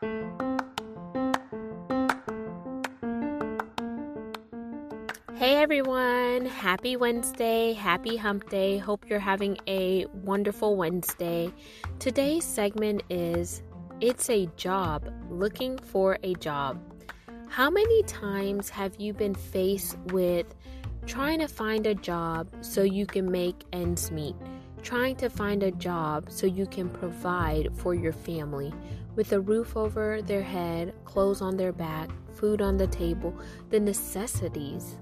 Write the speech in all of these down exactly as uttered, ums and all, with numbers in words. Hey everyone, happy Wednesday, happy hump day. Hope you're having a wonderful Wednesday. Today's segment is It's a Job, Looking for a Job. How many times have you been faced with trying to find a job so you can make ends meet? Trying to find a job so you can provide for your family with a roof over their head, clothes on their back, food on the table, the necessities.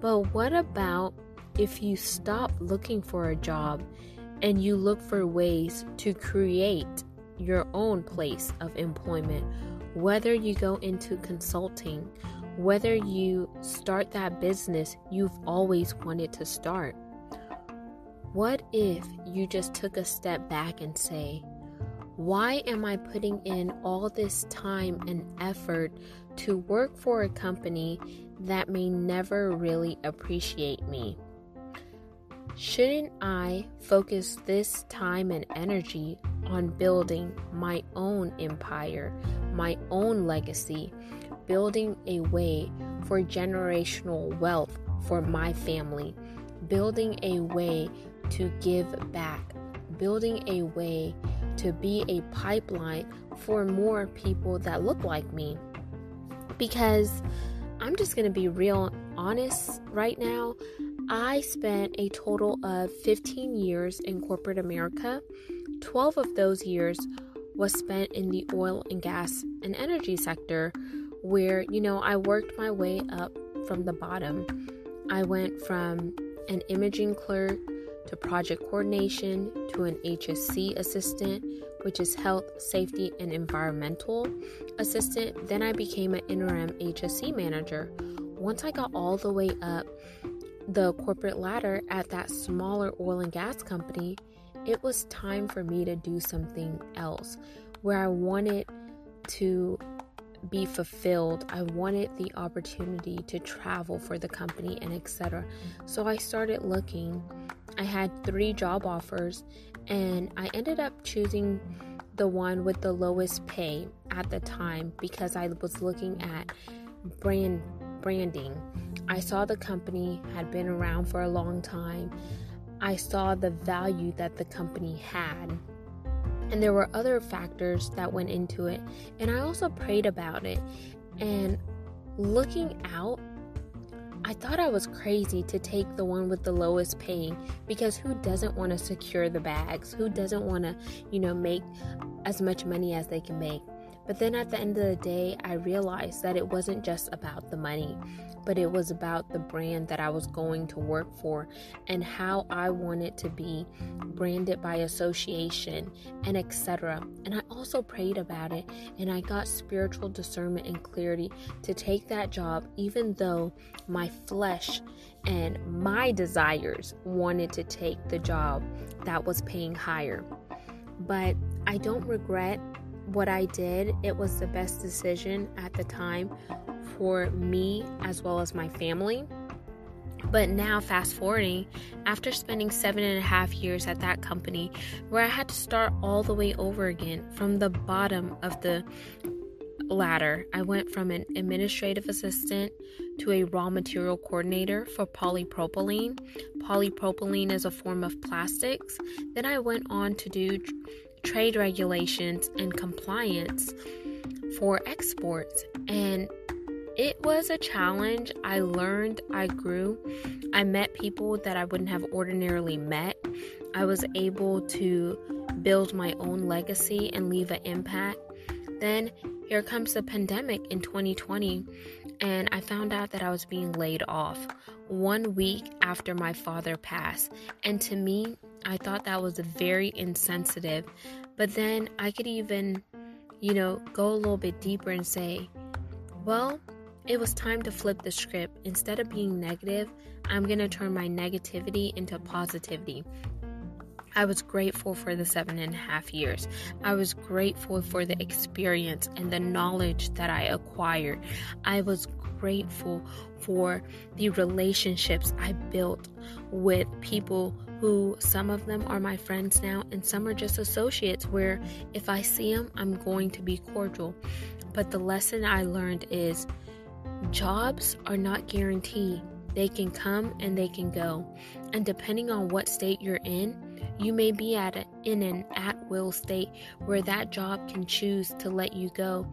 But what about if you stop looking for a job and you look for ways to create your own place of employment? Whether you go into consulting, whether you start that business you've always wanted to start. What if you just took a step back and say, why am I putting in all this time and effort to work for a company that may never really appreciate me? Shouldn't I focus this time and energy on building my own empire, my own legacy, building a way for generational wealth for my family, building a way to give back, building a way to be a pipeline for more people that look like me? Because I'm just going to be real honest right now. I spent a total of fifteen years in corporate America. twelve of those years was spent in the oil and gas and energy sector where, you know, I worked my way up from the bottom. I went from an imaging clerk to project coordination, to an H S C assistant, which is health, safety, and environmental assistant. Then I became an interim H S C manager. Once I got all the way up the corporate ladder at that smaller oil and gas company, it was time for me to do something else where I wanted to be fulfilled. I wanted the opportunity to travel for the company and et cetera. So I started looking. I had three job offers and I ended up choosing the one with the lowest pay at the time because I was looking at brand branding. I saw the company had been around for a long time. I saw the value that the company had. And there were other factors that went into it. And I also prayed about it. And looking out, I thought I was crazy to take the one with the lowest paying, because who doesn't want to secure the bags? Who doesn't want to, you know, make as much money as they can make? But then at the end of the day, I realized that it wasn't just about the money, but it was about the brand that I was going to work for and how I wanted to be branded by association and et cetera. And I also prayed about it and I got spiritual discernment and clarity to take that job, even though my flesh and my desires wanted to take the job that was paying higher. But I don't regret what I did. It was the best decision at the time for me as well as my family. But now, fast forwarding, after spending seven and a half years at that company where I had to start all the way over again from the bottom of the ladder, I went from an administrative assistant to a raw material coordinator for polypropylene. Polypropylene is a form of plastics. Then I went on to do trade regulations and compliance for exports, and it was a challenge. I learned, I grew, I met people that I wouldn't have ordinarily met. I was able to build my own legacy and leave an impact. Then here comes the pandemic in twenty twenty, and I found out that I was being laid off one week after my father passed, and to me I thought that was very insensitive. But then I could even, you know, go a little bit deeper and say, well, it was time to flip the script. Instead of being negative, I'm going to turn my negativity into positivity. I was grateful for the seven and a half years. I was grateful for the experience and the knowledge that I acquired. I was grateful for the relationships I built with people who some of them are my friends now and some are just associates where if I see them, I'm going to be cordial. But the lesson I learned is jobs are not guaranteed. They can come and they can go. And depending on what state you're in, you may be at a, in an at-will state where that job can choose to let you go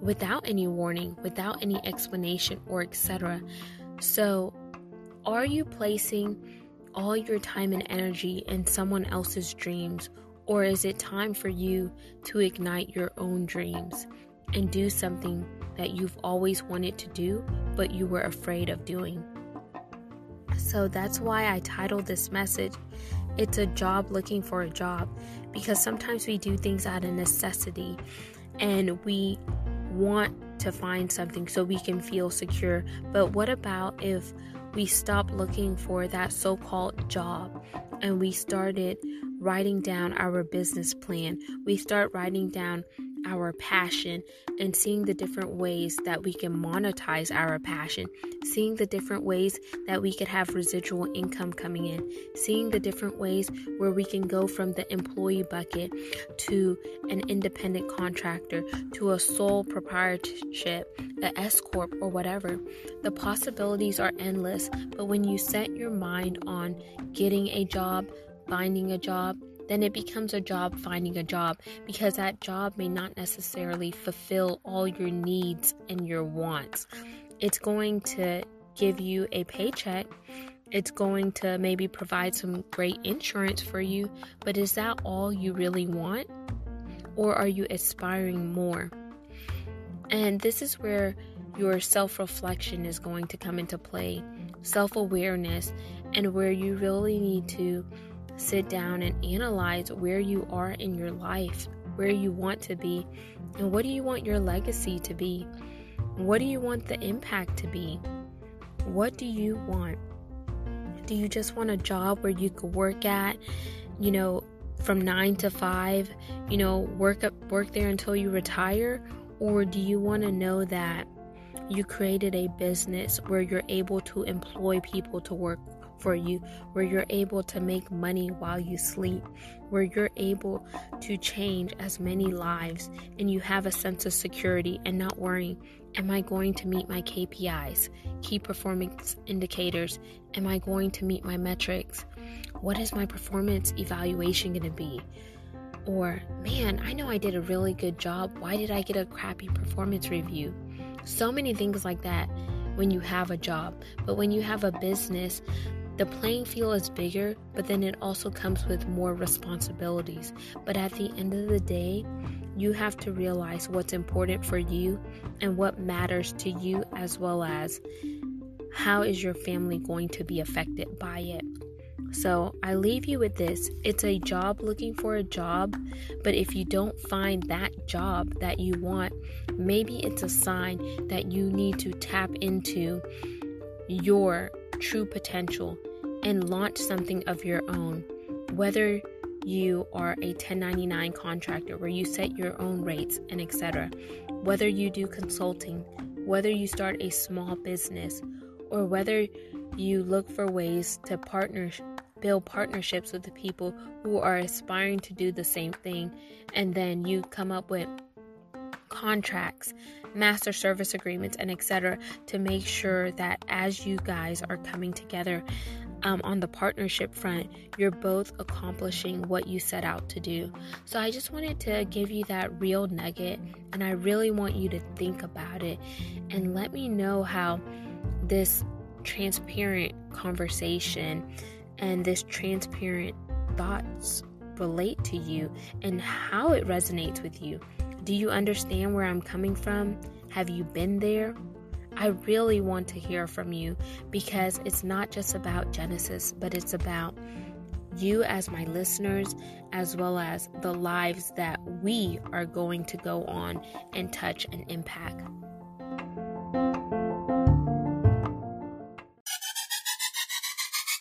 without any warning, without any explanation, or et cetera. So, are you placing all your time and energy in someone else's dreams, or is it time for you to ignite your own dreams and do something that you've always wanted to do but you were afraid of doing? So that's why I titled this message, It's a Job Looking for a Job, because sometimes we do things out of necessity and we want to find something so we can feel secure. But what about if we stop looking for that so-called job and we started writing down our business plan? We start writing down our passion and seeing the different ways that we can monetize our passion, seeing the different ways that we could have residual income coming in, seeing the different ways where we can go from the employee bucket to an independent contractor, to a sole proprietorship, an S corp, or whatever. The possibilities are endless, but when you set your mind on getting a job, finding a job, then it becomes a job finding a job, because that job may not necessarily fulfill all your needs and your wants. It's going to give you a paycheck. It's going to maybe provide some great insurance for you, but is that all you really want? Or are you aspiring more? And this is where your self-reflection is going to come into play, self-awareness, and where you really need to sit down and analyze where you are in your life, where you want to be, and what do you want your legacy to be? What do you want the impact to be? What do you want? Do you just want a job where you could work at, you know, from nine to five, you know, work up, work there until you retire? Or do you want to know that you created a business where you're able to employ people to work for you, where you're able to make money while you sleep, where you're able to change as many lives and you have a sense of security and not worrying, am I going to meet my K P Is, key performance indicators? Am I going to meet my metrics? What is my performance evaluation going to be? Or, man, I know I did a really good job. Why did I get a crappy performance review? So many things like that when you have a job. But when you have a business, the playing field is bigger, but then it also comes with more responsibilities. But at the end of the day, you have to realize what's important for you and what matters to you, as well as how is your family going to be affected by it. So I leave you with this. It's a job looking for a job, but if you don't find that job that you want, maybe it's a sign that you need to tap into your true potential and launch something of your own. Whether you are a ten ninety-nine contractor where you set your own rates and et cetera, whether you do consulting, whether you start a small business, or whether you look for ways to partner, build partnerships with the people who are aspiring to do the same thing, and then you come up with contracts, master service agreements, and et cetera to make sure that as you guys are coming together um, on the partnership front, you're both accomplishing what you set out to do. So I just wanted to give you that real nugget, and I really want you to think about it and let me know how this transparent conversation and this transparent thoughts relate to you and how it resonates with you. Do you understand where I'm coming from? Have you been there? I really want to hear from you, because it's not just about Genesis, but it's about you as my listeners, as well as the lives that we are going to go on and touch and impact.